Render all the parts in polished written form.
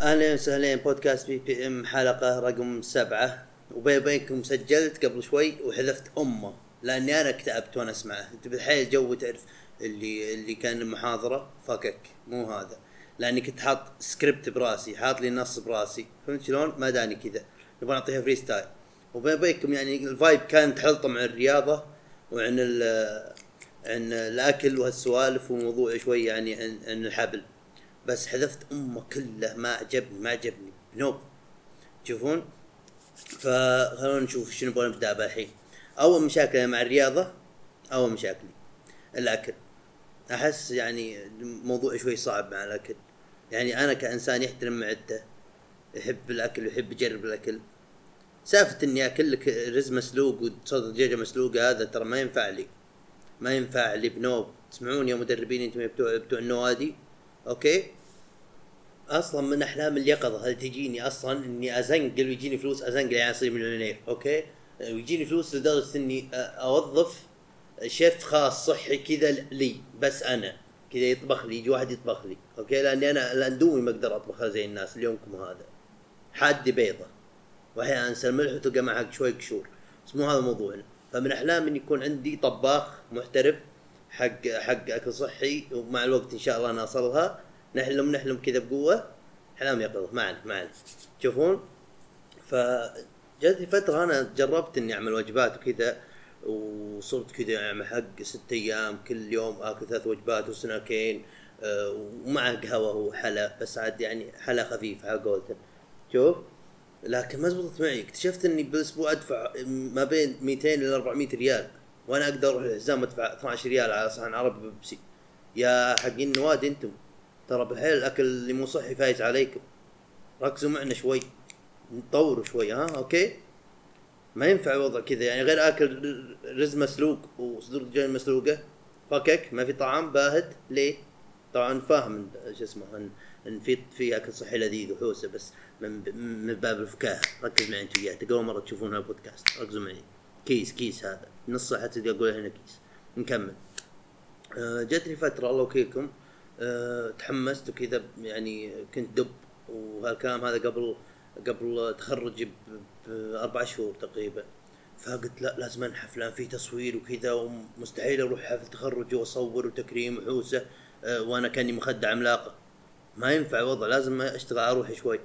اهلا وسهلا بودكاست BPM حلقة رقم 7. وبينكم سجلت قبل شوي وحذفت لاني انا اكتئبت وانا اسمعه. انت بالحيل جو تعرف اللي كان المحاضرة فكك مو هذا، لاني كنت حاط سكريبت براسي، حاط لي نص براسي، فهمت شلون؟ ما داني كذا، نبغى نعطيها فري ستايل. وبينكم يعني الفايب كانت حلطة مع الرياضة وعن الاكل وهالسوالف، وموضوع شوي يعني عن الحبل، بس حذفت كله. ما عجبني نوب. تشوفون؟ فخلونا نشوف شنو نبغى نبدأ به الحين. اول مشاكل مع الرياضة، اول مشاكلي الاكل. احس يعني موضوع شوي صعب مع الاكل، يعني انا كانسان يحترم معدته، يحب الاكل ويحب يجرب الاكل. سافت اني اكل لك رز مسلوق وتصدر دجاجة مسلوقة، هذا ترى ما ينفع لي، ما ينفع لي بنوب. تسمعون يا مدربين انتم بتوع النوادي؟ اوكي، اصلا من احلام اليقظه هل تجيني اصلا اني ازنقل ويجيني فلوس، ازنقل يعني اصير مليونير، اوكي، ويجيني فلوس لدرجه اني اوظف شيف خاص صحي كذا لي، بس انا كذا يطبخ لي، يجي واحد يطبخ لي، اوكي، لاني انا الاندومي ما اقدر اطبخها زي الناس. اليومكم هذا حادي بيضه واحيانا انسى الملح وتلقى معك شوي قشور، بس مو هذا موضوعنا. فمن احلام ان يكون عندي طباخ محترف حق اكل صحي، ومع الوقت ان شاء الله ناصلها. نحلم كذا بقوه، احلام يقظه معنا. تشوفون؟ فجت فتره انا جربت اني اعمل وجبات وكذا، وصرت كذا اعمل حق 6 أيام كل يوم اكل 3 وجبات وسناكين ومع قهوه وحلا، بس عاد يعني حلا خفيف على قولتهم. شوف، لكن ما زبطت معي. اكتشفت اني بالاسبوع ادفع ما بين 200 الى 400 ريال، وانا اقدر اروح الحزام ادفع 12 ريال على صحن عربي بيبسي. يا حقين نواد انتم، ترى بالحيل الاكل اللي مو صحي فايز عليكم، ركزوا معنا شوي، نطوروا شوي. ها اوكي، ما ينفع وضع كذا يعني. غير اكل رز مسلوق وصدور دجاج مسلوقه فكك، ما في طعم باهت ليه؟ طبعا فاهم ايش اسمه ان في اكل صحي لذيذ وحوسه، بس من باب الفكاهه. ركز معي انتوا، تقوم مره تشوفون هالبودكاست ركزوا معي. كيس هذا نص حتى اقول هنا كيس. نكمل. جتني فتره الله وكيلكم تحمست وكذا، يعني كنت دب وهالكلام هذا قبل تخرجي ب4 شهور تقريبا. فقلت لا، لازم انحف، لان في تصوير وكذا، ومستحيل اروح حفل تخرجي واصور وتكريم وحوسه وانا كاني مخدة عملاقه. ما ينفع وضع، لازم اشتغل على روحي شوي.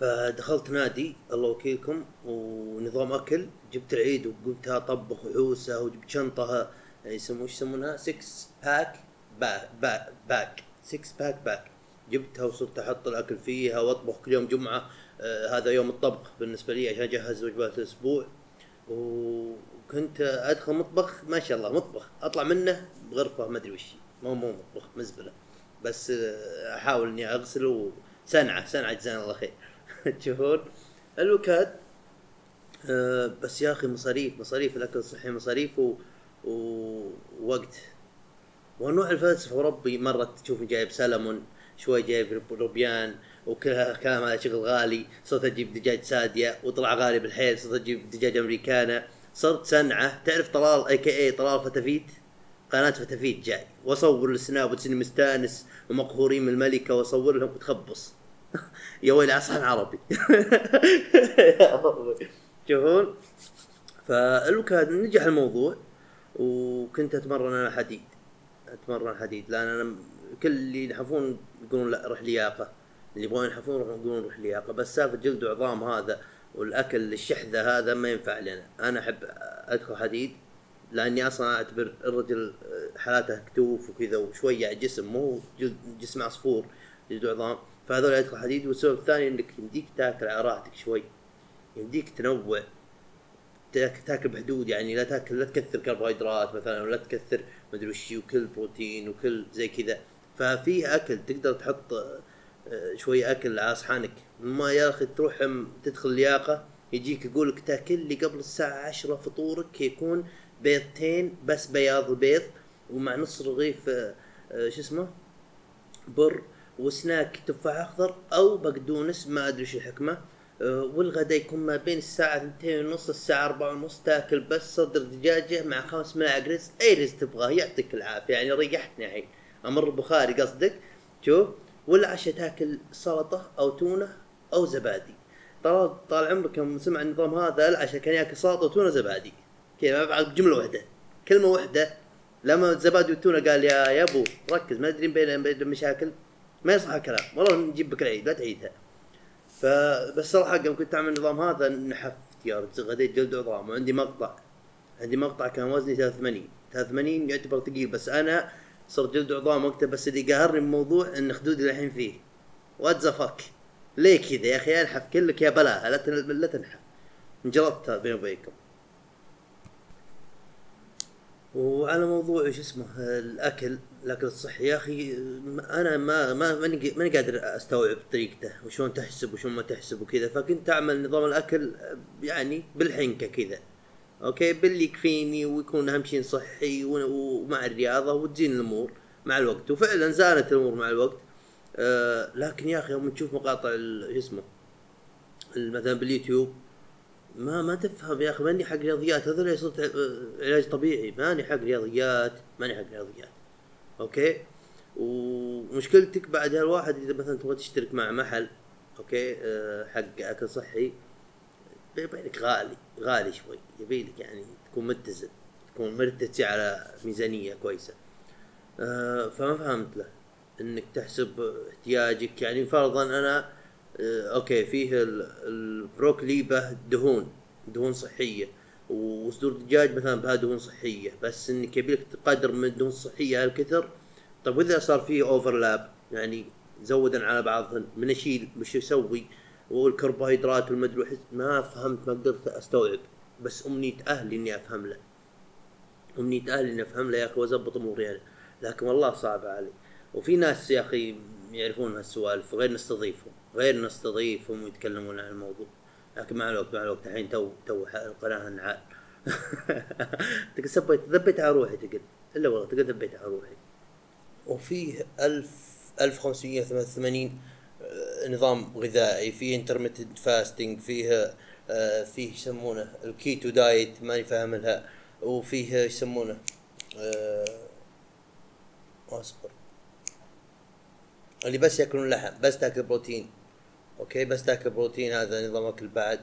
فدخلت نادي الله وكيلكم ونظام اكل، جبت العيد وقمتها طبخ وحوسه، وجبت شنطه يسمونها 6 باك باك، جبتها وصرت احط الاكل فيها واطبخ كل يوم جمعه. هذا يوم الطبخ بالنسبه لي عشان اجهز وجبات الاسبوع. وكنت ادخل مطبخ ما شاء الله، مطبخ اطلع منه بغرفه ما ادري وش، مو مطبخ، مزبله، بس احاول اني اغسله. سنعه جزانا الله خير. تشوفون الوكاد؟ بس يا اخي مصاريف الاكل الصحي، مصاريف ووقت ونوع الفلسفه. وربي مره تشوفني جايب سلمون، شوي جايب روبيان، وكلها كلام هذا شغل غالي. صرت اجيب دجاج ساديه وطلع غالي بالحيل، صرت اجيب دجاج امريكانه. صرت صنعه، تعرف طلال AKA طلال فتافيت، قناه فتافيت، جاي واصور السناب وتسني مستانس ومقهورين من الملكه، واصور لهم وتخبص. يا ويل عصان عربي. تشوفون؟ فالوكاد نجح الموضوع. وكنت اتمرن حديد، لان انا كل اللي ينحفون يقولون لا روح لياقه، اللي يبغون ينحفون يقولون روح لياقه، بس سالفه جلد وعظام هذا والاكل الشحذه هذا ما ينفع لنا. انا احب ادخل حديد، لاني اصلا اعتبر الرجل حالاته كتوف وكذا وشويه جسم، مو جسم عصفور، جلد وعظام. فهذول ادخل حديد. والسبب الثاني انك يمديك تاكل على راحتك شوي، يمديك تنوع، تاكل بحدود، يعني لا تكثر كربوهيدرات مثلا، ولا تكثر مدري وش، وكل بروتين وكل زي كذا. ففي اكل تقدر تحط شويه اكل على صحنك. ما يا اخي تروح تدخل لياقه يجيك يقولك تاكل لي قبل الساعه 10 فطورك يكون بيضتين بس، بياض وبيض، ومع نص رغيف بر، وسناك تفاح اخضر او بقدونس، ما ادري وش الحكمه. والغدا يكون ما بين الساعة 2:30 الساعة 4:30، تاكل بس صدر دجاجة مع 5 ملاعق رز، أي رز تبغاه، يعطيك العافية. يعني ريحتني الحين، أمر بخاري قصدك. شوف، والعشاء تاكل سلطه او تونه او زبادي. طال عمرك يوم سمع النظام هذا العشاء كان ياكل سلطه وتونه زبادي كذا بعد جمله واحده كلمه واحده. لما الزبادي والتونه قال يا ابو ركز ما ادري بين مشاكل ما يصح كلام والله نجيب بك العيد لا تعيدها. فبس صراحه قبل كنت اعمل النظام هذا نحفت يا رجل غديت جلد عظام وعندي مقطع كان وزني 83 يعتبر ثقيل بس انا صرت جلد عظام وقتها. بس اللي قاهرني الموضوع ان خدودي الحين فيه واتزفك ليه كذا يا اخي انحف كلك يا بلاها لا تنحف انجلطتها بيني وبينكم. وعلى موضوع ايش اسمه الاكل الصحي يا اخي انا ما قادر استوعب طريقته وشون تحسب وشون ما تحسب وكذا. فكنت اعمل نظام الاكل يعني بالحنكه كذا اوكي باللي يكفيني ويكون اهم شيء صحي ومع الرياضه وتزين الامور مع الوقت. وفعلا زالت الامور مع الوقت لكن يا اخي يوم تشوف مقاطع اسمه مثلا باليوتيوب ما تفهم يا اخي ماني حق رياضيات هذول يصير علاج طبيعي ماني حق رياضيات اوكي. ومشكلتك بعد هالواحد اذا مثلا تبغى تشترك مع محل اوكي حق اكل صحي بيبقى غالي شوي يبيلك يعني تكون متزن تكون مرتدي على ميزانيه كويسه. فما فهمت له انك تحسب احتياجك يعني فرضا انا اوكي فيه البروكلي به دهون صحيه وصدور الدجاج مثلا بها دهون صحيه بس انك يبيلك قدر من الدهون الصحيه هالكثر. طب واذا صار فيه اوفرلاب يعني زودا على بعضهن من اشيل مش يسوي والكربوهيدرات والمدلوح ما فهمت ما قدرت استوعب. بس امنية اهلي اني افهم له يا اخي واضبط اموري يعني. لكن والله صعب علي. وفي ناس يا اخي يعرفون هالسوالف غير نستضيفهم ويتكلمون عن الموضوع. لكن مع الوقت الحين تو القناه نعال ذبيت على روحي تقل الا والله تقل ذبيت على روحي. وفيه 1588 نظام غذائي فيه انترميتنت فاستنج فيه يسمونه الكيتو دايت ما يفهم لها وفيه يسمونه اصبر اللي بس ياكلون لحم بس تاكل بروتين اوكي بس تاكل بروتين هذا نظام اكل بعد.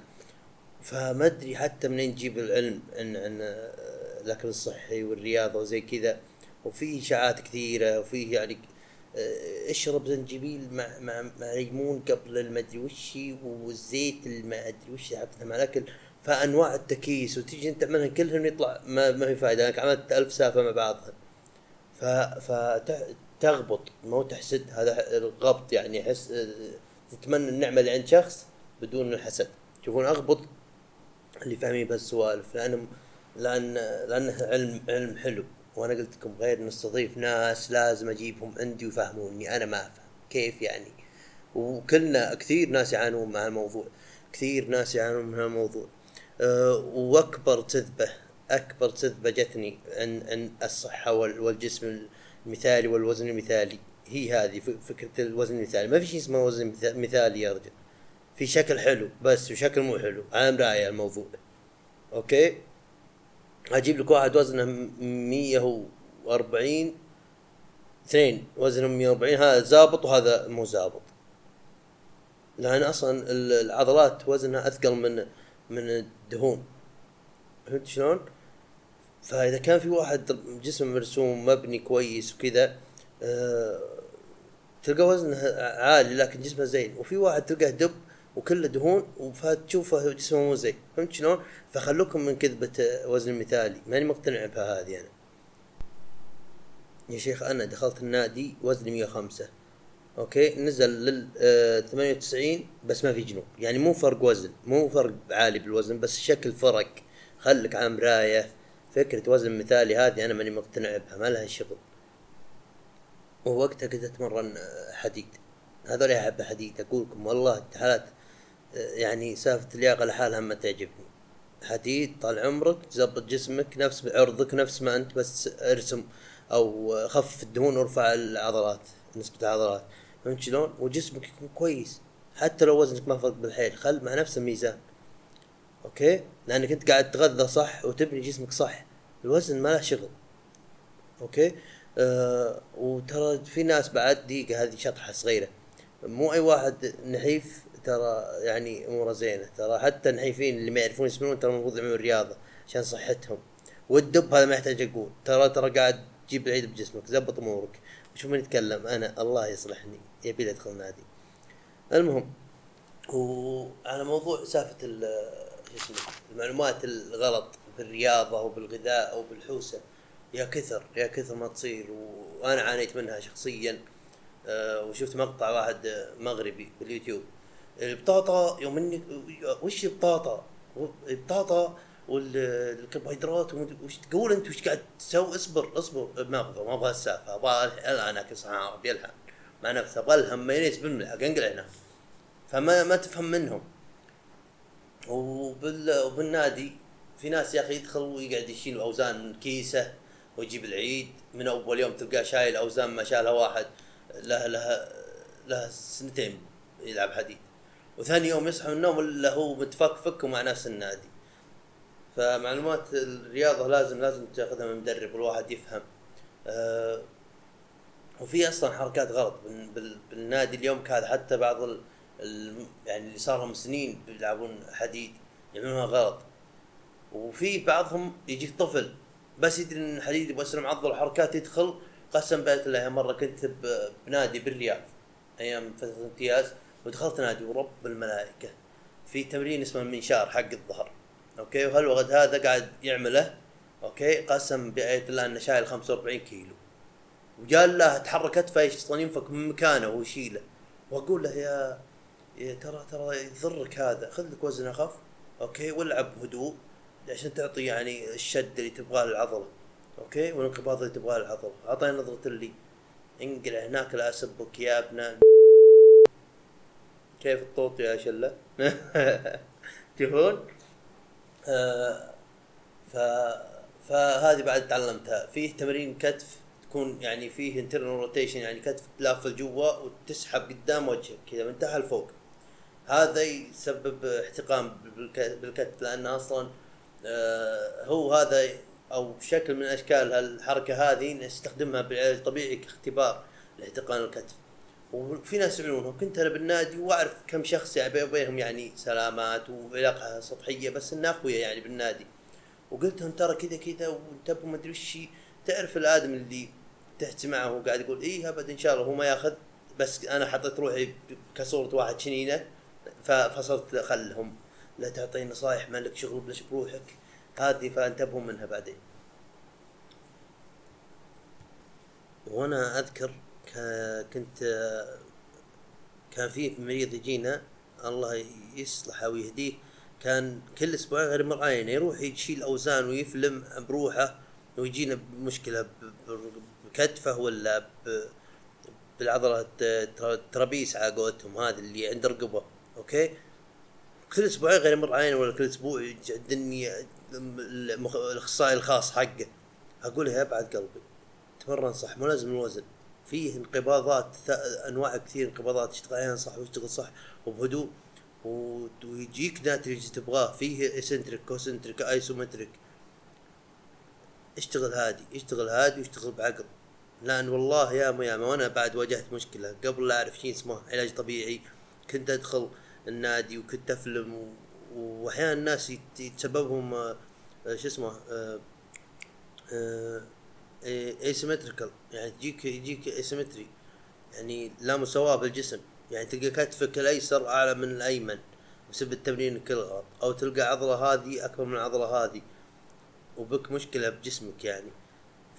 فما ادري حتى منين نجيب العلم ان الاكل الصحي والرياضه وزي كذا. وفي اشاعات كثيره وفيه يعني اشرب زنجبيل مع ليمون قبل المدري وشي والزيت الماء ادري وش حطها مع الاكل فانواع التكيس وتجي انت تعملها كلهم يطلع ما في فائده. انا عملت 1000 سافه مع بعضها تغبط ما تحسد. هذا الغبط يعني حس تتمنى النعمه اللي عند شخص بدون الحسد. تشوفون اغبط اللي فاهمين بهالسوالف لانه علم حلو. وانا قلت لكم غير نستضيف ناس لازم اجيبهم عندي ويفهموني انا ما افهم كيف يعني. وكلنا كثير ناس يعانون مع الموضوع واكبر تذبه جتني عن الصحه والجسم المثالي والوزن المثالي هي هذه فكره الوزن المثالي. ما في شيء اسمه وزن مثالي يا رجل. في شكل حلو بس وشكل مو حلو انا مرايه الموضوع اوكي. اجيب لك واحد وزنه 140 اثنين وزنه 140 هذا زابط وهذا مو زابط لان اصلا العضلات وزنها اثقل من الدهون فهمت شلون. فاذا كان في واحد جسم مرسوم مبني كويس وكذا تلقى وزنه عالي لكن جسمه زين. وفي واحد تلقاه دب وكله دهون وفات تشوفه جسمه مو زين فهمت شلون. فخلوكم من كذبة وزن المثالي ماني مقتنع بها هذه. انا يا شيخ انا دخلت النادي وزني 105 اوكي نزل لل 98 بس ما في جنوب يعني مو فرق وزن مو فرق عالي بالوزن بس الشكل فرق. خلك على مرايه فكرة وزن مثالي هذه انا ماني مقتنع بها ما لها شغل. ووقتها كنت اتمرن حديد هذول احب حديد اقولكم والله حالات يعني سافت اللياقه لحالها ما تعجبني. حديد طال عمرك تزبط جسمك نفس عرضك نفس ما انت بس ارسم او خفف الدهون وارفع العضلات نسبه العضلات فهمت شلون. وجسمك يكون كويس حتى لو وزنك ما فرق بالحيل خل مع نفس الميزان اوكي لانك انت قاعد تتغذى صح وتبني جسمك صح. الوزن ما له شغل اوكي. وترى في ناس بعد دقيقة هذه شطحة صغيرة، مو أي واحد نحيف ترى يعني أموره زينة. ترى حتى النحيفين اللي ما يعرفون يسمعون ترى المفروض يعملون رياضة عشان صحتهم. والدب هذا ما يحتاج أقول، ترى قاعد جيب العيد بجسمك، زبط أمورك. شوف من يتكلم، أنا الله يصلحني يبي لي أدخل نادي. المهم وعلى موضوع سافة المعلومات الغلط بالرياضة وبالغذاء وبالحوسة يا كثر ما تصير، وأنا عانيت منها شخصيا. وشفت مقطع واحد مغربي باليوتيوب، البطاطا يوم إنك وش البطاطا والكربوهيدرات وش تقول أنت، وش قاعد تسوي؟ اصبر ما أبغى السالفة، أبغى الآن أكل صحن عربي الحين مع نفسي، أبغى الهم مايونيز بالملعقة انقلع هنا، فما تفهم منهم. وبالنادي في ناس يا أخي يدخل ويقعد يشيل أوزان من كيسة ويجيب العيد من أول يوم، تلقاه شايل أوزان ما شالها واحد لها سنتين يلعب حديد، وثاني يوم يصحى من النوم اللي هو متفكفك ومع ناس النادي. فمعلومات الرياضة لازم تأخذها من مدرب والواحد يفهم. وفي أصلا حركات غلط بالنادي اليوم كهذا، حتى بعض يعني اللي صار لهم سنين بيلعبون حديد يعملونها غلط. وفي بعضهم يجيك طفل بس يدري ان الحديد يبغى يصير معضل حركات، يدخل قسم بالله. يا مره كنت بنادي بالرياض ايام فتره الامتياز، ودخلت نادي ورب الملائكه في تمرين اسمه المنشار حق الظهر، اوكي، وهالوغد هذا قاعد يعمله، اوكي، قسم بالله انه شايل 45 كيلو، وقال له تحركت فايش اصلا ينفك من مكانه ويشيله. واقول له يا ترى يضرك هذا، خذ لك وزن اخف، اوكي، والعب هدوء عشان تعطي يعني الشد اللي تبغاه للعضله، اوكي، والانقباض اللي تبغاه للعضله. اعطاني نظره اللي انقلع هناك، لا اسبك يا ابناء كيف الطوط يا شله تهون. فهذه بعد تعلمتها. فيه تمرين كتف تكون يعني فيه internal rotation، يعني كتف تلف لجوا وتسحب قدام وجهك كذا من تحت لفوق. هذا يسبب احتقان بالكتف، لانه اصلا هو هذا او شكل من اشكال هالحركه هذه نستخدمها بالعلاج الطبيعي كاختبار لاحتقان الكتف. وفي ناس يعملونها، كنت انا بالنادي واعرف كم شخص بينهم يعني سلامات وعلاقه سطحيه بس انها اقوياء يعني بالنادي، وقلت لهم ترى كذا وانتبهوا ما ادري وش. تعرف الادم اللي تحت معه وقاعد يقول ايه ابد ان شاء الله هو ما ياخذ، بس انا حطيت روحي كصوره واحد شنينه فصرت خلهم لا تعطيني نصايح، ما لك شغل بلاش بروحك هذه، فانتبهوا منها بعدين. وانا اذكر كان في مريض يجينا الله يصلحه ويهديه، كان كل اسبوع غير مرعاين يروح يشيل اوزان ويفلم بروحه، ويجينا بمشكلة بكتفه ولا بالعضلة الترابيس على قولتهم هذه اللي عند رقبه، أوكي، كل أسبوع غير مرعين ولا كل أسبوع يجدني الأخصائي الخاص حقه. أقولها بعد قلبي تمرن صح، مو لازم الوزن، فيه انقباضات أنواع كثير، انقباضات اشتغلها صح واشتغل صح وبهدوء ويجيك ناتج تبغاه، فيه اسنتريك كوسنتريك ايسومتريك. اشتغل هادي واشتغل بعقل، لان والله يا ما وانا بعد واجهت مشكله قبل لا اعرف شيء اسمه علاج طبيعي. كنت ادخل النادي وكنت افلم واحيانا الناس يتسببهم ايسيمتريكال، يعني يجيك ايسيمتري، يعني لا مساواه بالجسم، يعني تلقى كتفك الايسر اعلى من الايمن بسبب التمرين كل غلط، او تلقى عضله هذه اكبر من العضله هذه وبك مشكلة بجسمك يعني.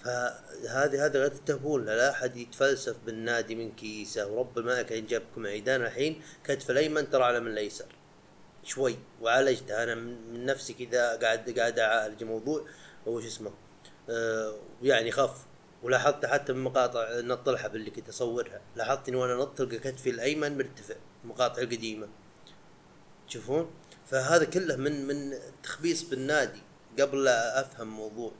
فهذه غير تتهبون، لا أحد يتفلسف بالنادي من كيسة ورب الملائكة ينجبكم عيدان. الحين كتف الأيمن ترى على من الأيسر شوي، وعالجتها أنا من نفسي كذا، قاعد أعالج موضوع وش اسمه يعني خف. ولاحظت حتى من مقاطع نط الحبل اللي كنت أصورها، لاحظت إن وأنا نط تلقى كتفي الأيمن مرتفع، مقاطع قديمة تشوفون. فهذا كله من تخبيص بالنادي قبل لا افهم موضوع.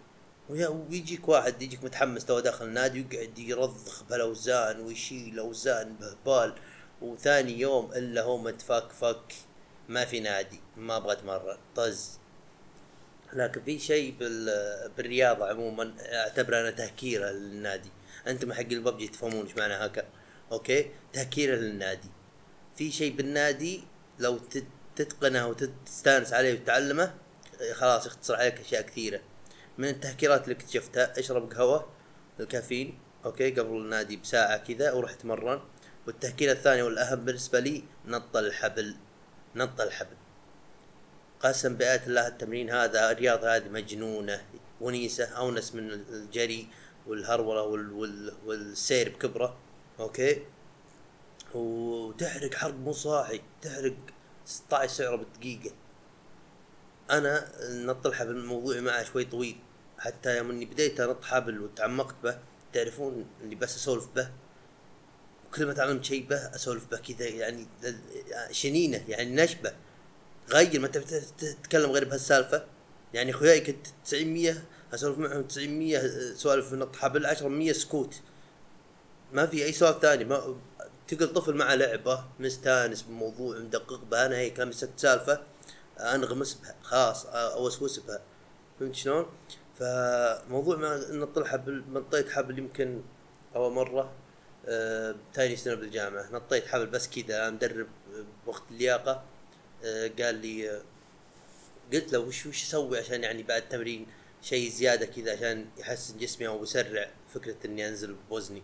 ويجيك واحد يجيك متحمس تو داخل النادي ويقعد يرضخ بالاوزان ويشيل اوزان بهبال، وثاني يوم الا هو متفكفك ما في نادي ما ابغى اتمرن طز. لكن في شيء بالرياضه عموما اعتبر انا تهكير للنادي، انتم حق الببجي تفهمون ايش معنى هاكر. اوكي تهكير للنادي، في شيء بالنادي لو تتقنه وتستانس عليه وتتعلمه خلاص يختصر عليك اشياء كثيره. من التهكيرات اللي اكتشفتها اشرب قهوه الكافيين اوكي قبل النادي بساعه كذا وروح اتمرن. والتهكير الثاني والاهم بالنسبه لي نط الحبل. قسم بآية الله التمرين هذا الرياضه هذه مجنونه ونيسه، اونس من الجري والهروله والسير بكبره اوكي، وتحرق حرق مو صاحي، تحرق 16 سعره بالدقيقه. انا نط الحبل الموضوع معه شوي طويل، حتى يوم اني بديت انط حبل وتعمقت به تعرفون اللي بس اسولف به وكل ما تعلمت شيء به اسولف به كذا، يعني شنينه يعني نشبه غير ما تتكلم غير بهالسالفه. يعني اخوياي كنت 900 اسولف معهم 900 سوالف في نط حبل، 10 سكوت ما في اي سؤال ثاني. ما تقول طفل مع لعبه مستانس بموضوع مدقق به، انا هيك مسكت سالفه انغمس بها خاص اوسوس بها، فهمت شلون؟ فموضوع ما نط الحبل، نطيت حبل يمكن اول مره ثاني سنه بالجامعه، نطيت حبل بس كذا مدرب بوقت اللياقه قال لي، قلت له وش اسوي عشان يعني بعد تمرين شيء زياده كذا عشان يحسن جسمي او يسرع فكره اني انزل بوزني.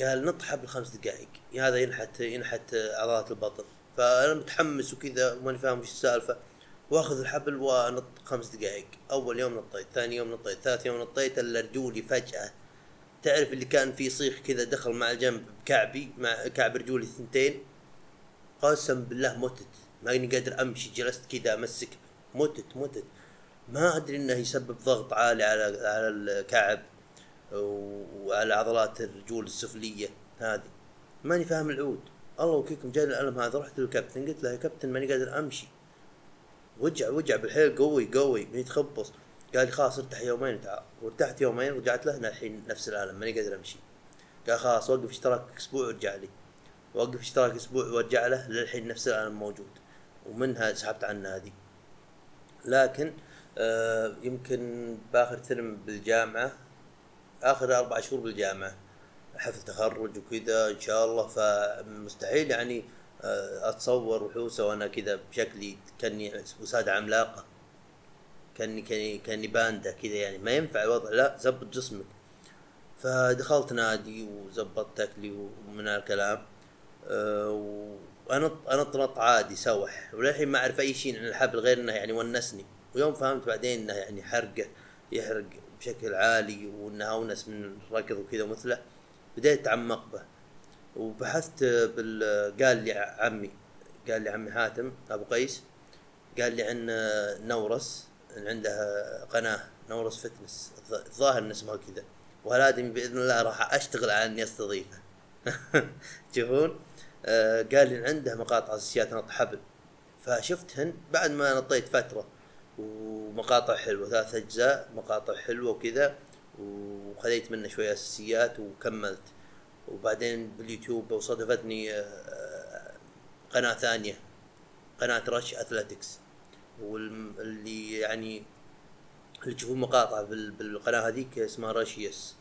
قال نط حبل 5 دقائق، هذا ينحت عضلات البطن. فانا متحمس وكذا وما فاهم وش السالفه، واخذ الحبل ونط 5 دقائق. اول يوم نطيت، ثاني يوم نطيت، ثالث يوم نطيت، الا رجولي فجاه تعرف اللي كان في صيخ كذا دخل مع الجنب بكعبي مع كعب رجولي 2، قسم بالله متت ما اني قادر امشي، جلست كذا امسك متت ما ادري انه يسبب ضغط عالي على الكعب وعلى عضلات الرجول السفليه هذه، ماني فاهم العود. الله وكيكم جاي الالم هذا. رحت للكابتن قلت له يا كابتن ماني قادر امشي، وجع بالحيل قوي بيتخبص. قال لي خلاص ارتاح يومين تعال. وارتحت يومين ورجعت له الحين نفس الالم، ماني قادر امشي. قال خلاص وقف اشتراك اسبوع ورجع لي، وقف اشتراك اسبوع وارجع له، للحين نفس الالم موجود. ومنها سحبت على النادي. لكن يمكن باخر ترم بالجامعه، اخر 4 بالجامعه حفل تخرج وكذا ان شاء الله، فمستحيل يعني اتصور وحوسه وانا كذا بشكلي كاني وساده عملاقه، كاني باندا كذا، يعني ما ينفع الوضع، لا زبط جسمك. فدخلت نادي وزبطت اكلي ومن هالكلام، وانا طنط عادي سوح، وللحين ما اعرف اي شيء عن الحبل غير انه يعني ونسني. ويوم فهمت بعدين انه يعني يحرق بشكل عالي وانها ونس من الركض وكذا مثله، بديت اتعمق به وبحثت قال لي عمي حاتم ابو قيس، قال لي عن نورس عندها قناه نورس فتنس، الظاهر ان اسمها كذا، وهالادمي باذن الله راح اشتغل على اني استضيفه تشوفون. قال لي عندها مقاطع اساسيات نط حبل، فشفتهن بعد ما نطيت فتره، ومقاطع حلوه 3 مقاطع حلوه وكذا، وخذيت منه شويه اساسيات وكملت. وبعدين باليوتيوب وصادفتني قناه ثانيه، قناه راش أثلتكس، واللي يعني اللي تشوفون مقاطع بالقناه هذيك اسمها راشيس.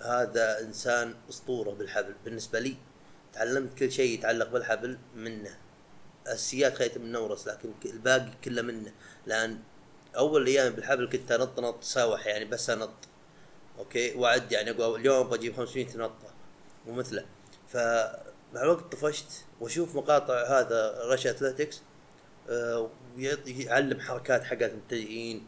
هذا انسان اسطوره بالحبل بالنسبه لي، تعلمت كل شيء يتعلق بالحبل منه، الاساسيات خذيت من نورس لكن الباقي كله منه. لان اول ايام بالحبل كنت انط ساوح يعني بس انط اوكي وعد يعني اليوم بجيب 50 تنطه ومثله. فمع الوقت طفشت واشوف مقاطع هذا راش أثلتكس ويعلم حركات حقات المبتدئين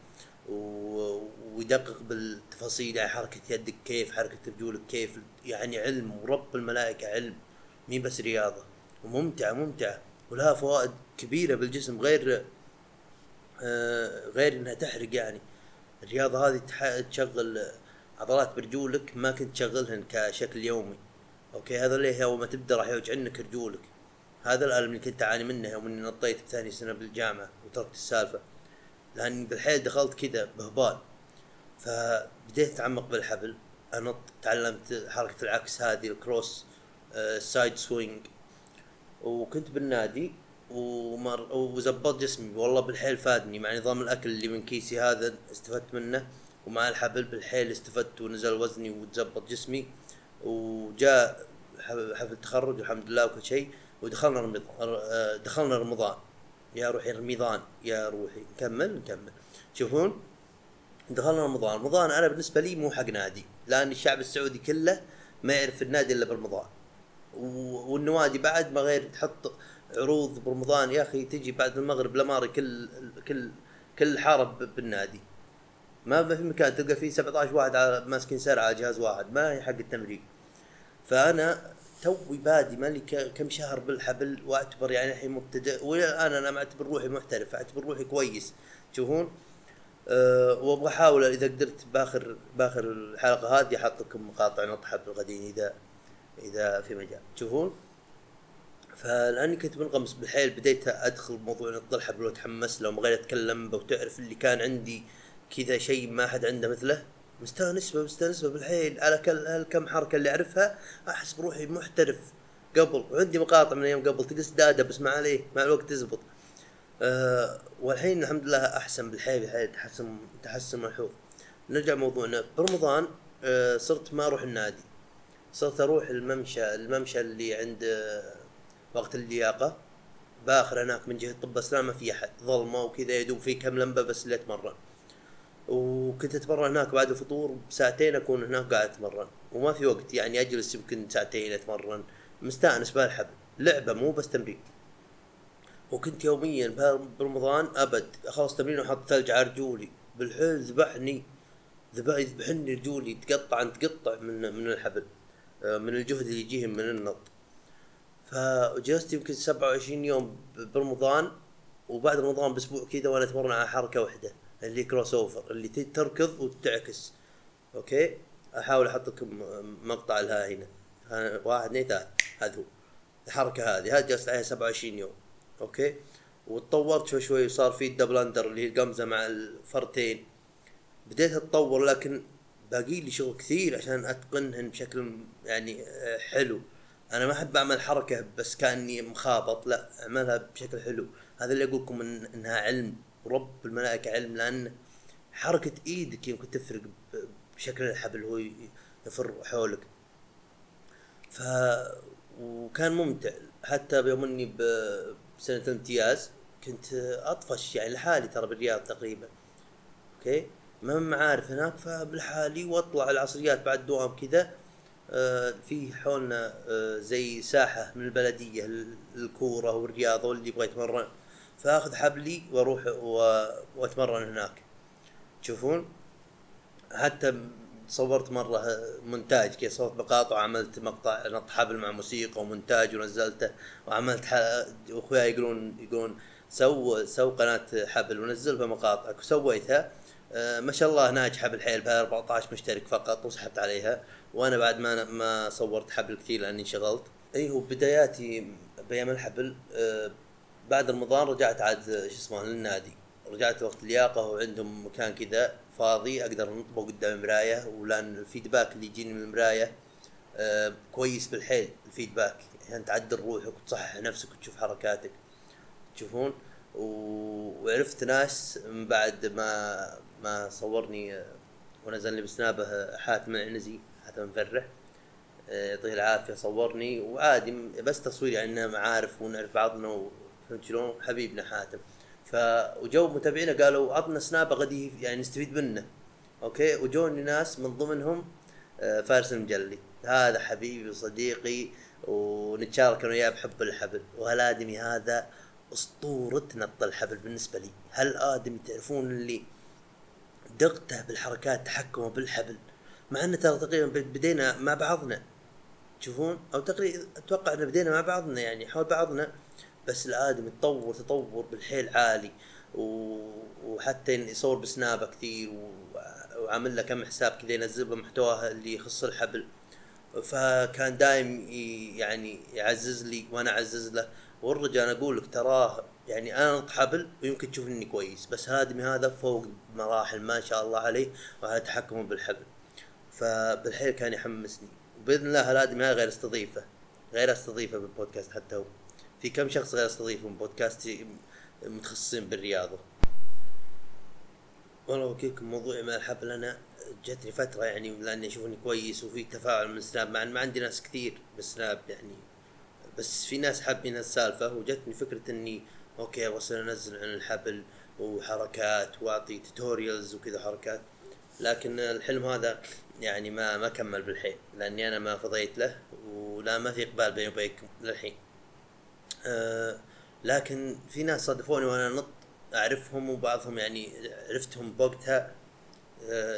ويدقق بالتفاصيل، يعني حركه يدك كيف، حركه رجولك كيف، يعني علم ورب الملائكه علم، مين بس رياضه وممتعه ولها فوائد كبيره بالجسم غير انها تحرق. يعني الرياضه هذه تشغل عضلات برجولك ما كنت تشغلهن كشكل يومي اوكي. هذا ليه اول ما تبدا راح يوجعنك رجولك، هذا الالم اللي كنت اعاني منه يوم اني نطيت ثاني سنه بالجامعه وتركت السالفه، لان بالحيل دخلت كذا بهبال. فبديت اتعمق بالحبل، انط، تعلمت حركه العكس هذه الكروس سايد سوينج، وكنت بالنادي وزبط جسمي والله بالحيل فادني. مع نظام الاكل اللي من كيسي هذا استفدت منه، ومع الحبل بالحيل استفدت ونزل وزني وتزبط جسمي. وجاء حفل التخرج والحمد لله وكل شيء، ودخلنا رمضان. يا روحي رمضان، يا روحي نكمل. شوفون دخلنا رمضان. أنا بالنسبة لي مو حق نادي، لأن الشعب السعودي كله ما يعرف النادي إلا برمضان، والنوادي بعد ما غير تحط عروض برمضان. يا أخي تجي بعد المغرب لماري كل حارة بالنادي، ما في مكان تلقى فيه 17 واحد على ماسكين سرعة على جهاز واحد، ما هي حق التمرين. فأنا توي بادي مالي كم شهر بالحبل، واعتبر يعني الحين مبتدئ، وانا ما اعتبر روحي محترف، اعتبر روحي كويس. تشوفون وابغى احاول اذا قدرت باخر الحلقه هذه احط لكم مقاطع نطحه بالغدين اذا في مجال. تشوفون فلاني كنت منغمس بالحيل، بديت ادخل موضوع الطلحه وتحمس له وغير اتكلم به، وتعرف اللي كان عندي كذا شيء ما حد عنده مثله. مستانس بالحيل على كم حركه اللي اعرفها، احس بروحي محترف قبل، وعندي مقاطع من ايام قبل تقص داده، بس ما عليه مع الوقت تزبط. والحين الحمد لله احسن بالحيل، تحسن ملحوظ. نرجع موضوعنا برمضان. صرت ما اروح النادي، صرت اروح الممشى اللي عند وقت اللياقه، باخر هناك من جهه طب اسنان، ما في احد، ظلمه وكذا، يدوب فيه كم لمبه بس اللي اتمرن. وكنت اتمرن هناك بعد الفطور بساعتين، اكون هناك قاعد اتمرن وما في وقت، يعني اجلس يمكن ساعتين اتمرن، مستانس بالحبل، لعبه مو بس تمرين. وكنت يوميا برمضان ابد اخلص تمرين واحط ثلج على رجولي بالحيل، ذبحني رجولي، تقطع من الحبل، من الجهد اللي يجيهم من النط. فجلست يمكن 27 يوم برمضان، وبعد رمضان باسبوع كذا وانا اتمرن على حركه واحده اللي كروس اوفر، اللي تركض وتعكس. اوكي احاول احط لكم مقطع لها هنا، واحد اثنين ثلاث، هذا هو الحركه هذه جلست عليها 27 يوم. اوكي وتطورت شوي وصار في الدبل اندر اللي هي القمزه مع الفرتين، بديت اتطور، لكن باقي لي شغل كثير عشان اتقنهن بشكل يعني حلو. انا ما احب اعمل حركه بس كاني مخابط، لا اعملها بشكل حلو. هذا اللي اقول لكم انها علم رب الملائكة، علم، لأن حركة إيدك يمكن تفرق بشكل الحبل هو يفر حولك. وكان ممتع، حتى بيوم إني بسنة الامتياز كنت أطفش يعني لحالي ترى بالرياض تقريبا، أوكي ما معارف هناك، فبالحالي وأطلع العصريات بعد دوام كذا. في حولنا زي ساحة من البلدية للكورة والرياضة واللي يبغى يتمرن، فاخذ حبلي واروح واتمرن هناك. تشوفون حتى صورت مره مونتاج كي، صورت مقاطع، عملت مقطع نط حبل مع موسيقى ومونتاج ونزلته، وعملت اخوياي يقولون سو قناه حبل ونزل بها مقاطع، وسويتها ما شاء الله ناجحه بالحيل، بها 14 مشترك فقط وسحبت عليها. وانا بعد ما صورت حبل كثير لاني انشغلت. ايوه بداياتي بيعمل الحبل. بعد رمضان رجعت عاد للنادي، رجعت وقت اللياقة وعندهم مكان كذا فاضي أقدر نطبق قدام مراية، ولأن الفيدباك اللي يجيني من المراية كويس بالحيل. الفيدباك يعني تعدل روحك وتصحح نفسك وتشوف حركاتك. تشوفون وعرفت ناس من بعد ما صورني ونزل لي بسنابه حاتم العنزي، حاتم مفرح يعطيه العافية، صورني وعادي بس تصوير، يعني معارف ونعرف بعضنا شلون حبيبنا حاتم. وجو متابعينا قالوا عطنا سنابه غدي يعني نستفيد منه. اوكي وجوني ناس من ضمنهم فارس المجلي، هذا حبيبي وصديقي ونتشارك انا وياه بحب الحبل. وهالادمي هذا اسطوره نط الحبل بالنسبه لي، هالادمي تعرفون اللي دقته بالحركات، تحكمه بالحبل، مع ان ترى تقريبا بدينا مع بعضنا. تشوفون او تقريبا اتوقع ان بدينا مع بعضنا يعني حول بعضنا، بس الآدم تطور بالحيل عالي. وحتى يصور بسنابه كثير وعامل له كم حساب كذا ينزل له محتواه اللي يخص الحبل، فكان دايم يعني يعزز لي وانا اعزز له. والرجال انا اقول لك تراه يعني انا نط حبل ويمكن تشوف اني كويس، بس الادمي هذا فوق مراحل ما شاء الله عليه وعلى تحكمه بالحبل، فبالحيل كان يحمسني. وباذن الله الادمي هذا غير استضيفه بالبودكاست، حتى هو في كم شخص غير استضيفهم بودكاستي متخصصين بالرياضة. والله وكيك موضوع ما الحب لنا جتني فترة يعني لأني يشوفني كويس وفي تفاعل من سناب، مع ما عندي ناس كثير بسناب يعني، بس في ناس حابين السالفة، وجتني فكرة إني أوكي أوصل أنزل عن الحبل وحركات وأعطي توتوريالز وكذا حركات، لكن الحلم هذا يعني ما كمل بالحين لأني أنا ما فضيت له ولا ما في إقبال بيني وبينكم للحين. لكن في ناس صادفوني وأنا نط أعرفهم، وبعضهم يعني عرفتهم بوقتها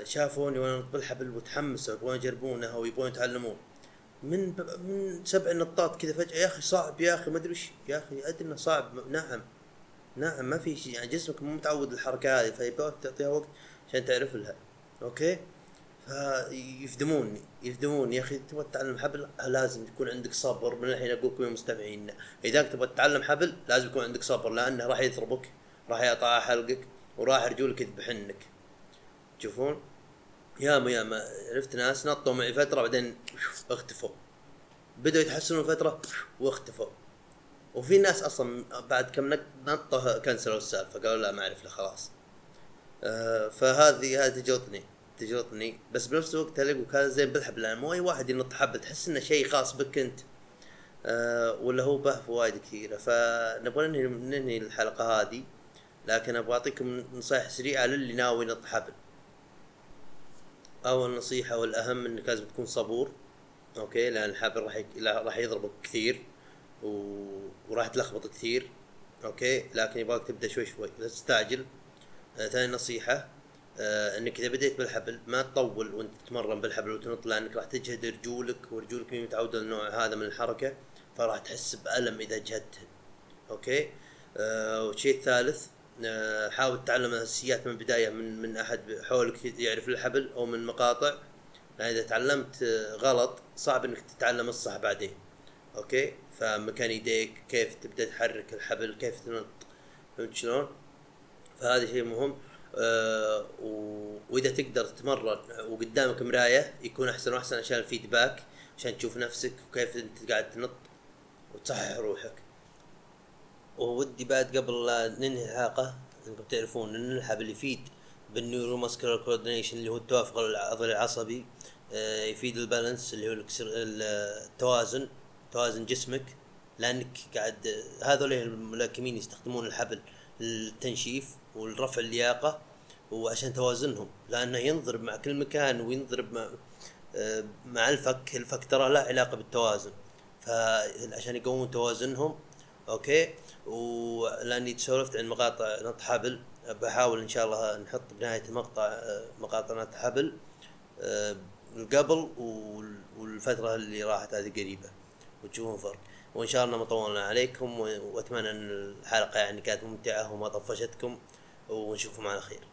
شافوني وأنا نط بالحبل وتحمسوا يبغون يجربونه ويبغون يتعلمون. من 7 نطات كذا فجأة، يا أخي صعب، يا أخي ما أدري وش، يا أخي أدري إنه صعب، نعم ما في شيء يعني، جسمك مو متعود للحركة هذه فيبغى تعطيها وقت عشان تعرف لها. أوكي، فيفدموني يا أخي تبغى تتعلم حبل لازم يكون عندك صبر. من الحين أقولكم يا مستمعين، إذا تبغى تتعلم حبل لازم يكون عندك صبر، لأنه راح يضربك، راح يقطع حلقك، وراح رجولك يذبحنك. تشوفون ياما عرفت ناس نطوا معي فترة بعدين اختفوا، بدوا يتحسنوا فترة واختفوا، وفي ناس أصلا بعد كم نطه كنسلوا السالفة، قالوا لا ما أعرف له خلاص. فهذه تجربتني، بس بنفس الوقت ألاقي وكذا زين بالحبل، لأن مو أي واحد ينط حبل، تحس إنه شيء خاص بك أنت، ولا هو به فوائد كثيرة. فنبغى ننهي الحلقة هذه، لكن أبغى أعطيكم نصائح سريعة للي ناوي ينط حبل. أول نصيحة والأهم إنك لازم تكون صبور، أوكي، لأن الحبل راح يضربك كثير وراح تلخبط كثير، أوكي، لكن يبغاك تبدأ شوي، لا تستعجل. ثاني نصيحة إنك إذا بديت بالحبل ما تطول وأنت تتمرن بالحبل وتنط، لأنك راح تجهد رجولك متعودة للنوع هذا من الحركة، فراح تحس بألم إذا جهدتها، أوكي. والشيء الثالث، حاول تتعلم الأساسيات من البداية، من أحد حولك يعرف الحبل أو من مقاطع، لأن إذا تعلمت غلط صعب إنك تتعلم الصح بعدين، أوكي. فمكان يديك، كيف تبدأ تحرك الحبل، كيف تنط، فهمت شلون؟ فهذا شيء مهم. وإذا تقدر تتمرن وقدامك مراية يكون أحسن وأحسن، عشان الفيدباك، عشان تشوف نفسك وكيف أنت قاعد تنط وتصحح روحك. وودي بعد قبل لا ننهي الحلقة انكم تعرفون ان الحبل يفيد بالنيورو ماسكولار كوردينيشن، اللي هو التوافق العضلي العصبي، يفيد البالانس اللي هو توازن جسمك، لانك قاعد هذول الملاكمين يستخدمون الحبل للتنشيف والرفع اللياقة، وعشان توازنهم، لانه ينضرب مع كل مكان وينضرب مع الفك ترى له علاقة بالتوازن، فعشان يقومون توازنهم، اوكي. ولاني تسولفت عن مقاطع نط حبل، بحاول ان شاء الله نحط بنهاية المقطع مقاطع نط حبل قبل والفترة اللي راحت هذه قريبة، وتشوفون فرق. وان شاء الله ما طولنا عليكم، واتمنى ان الحلقة يعني كانت ممتعة وما طفشتكم، ونشوفكم على خير.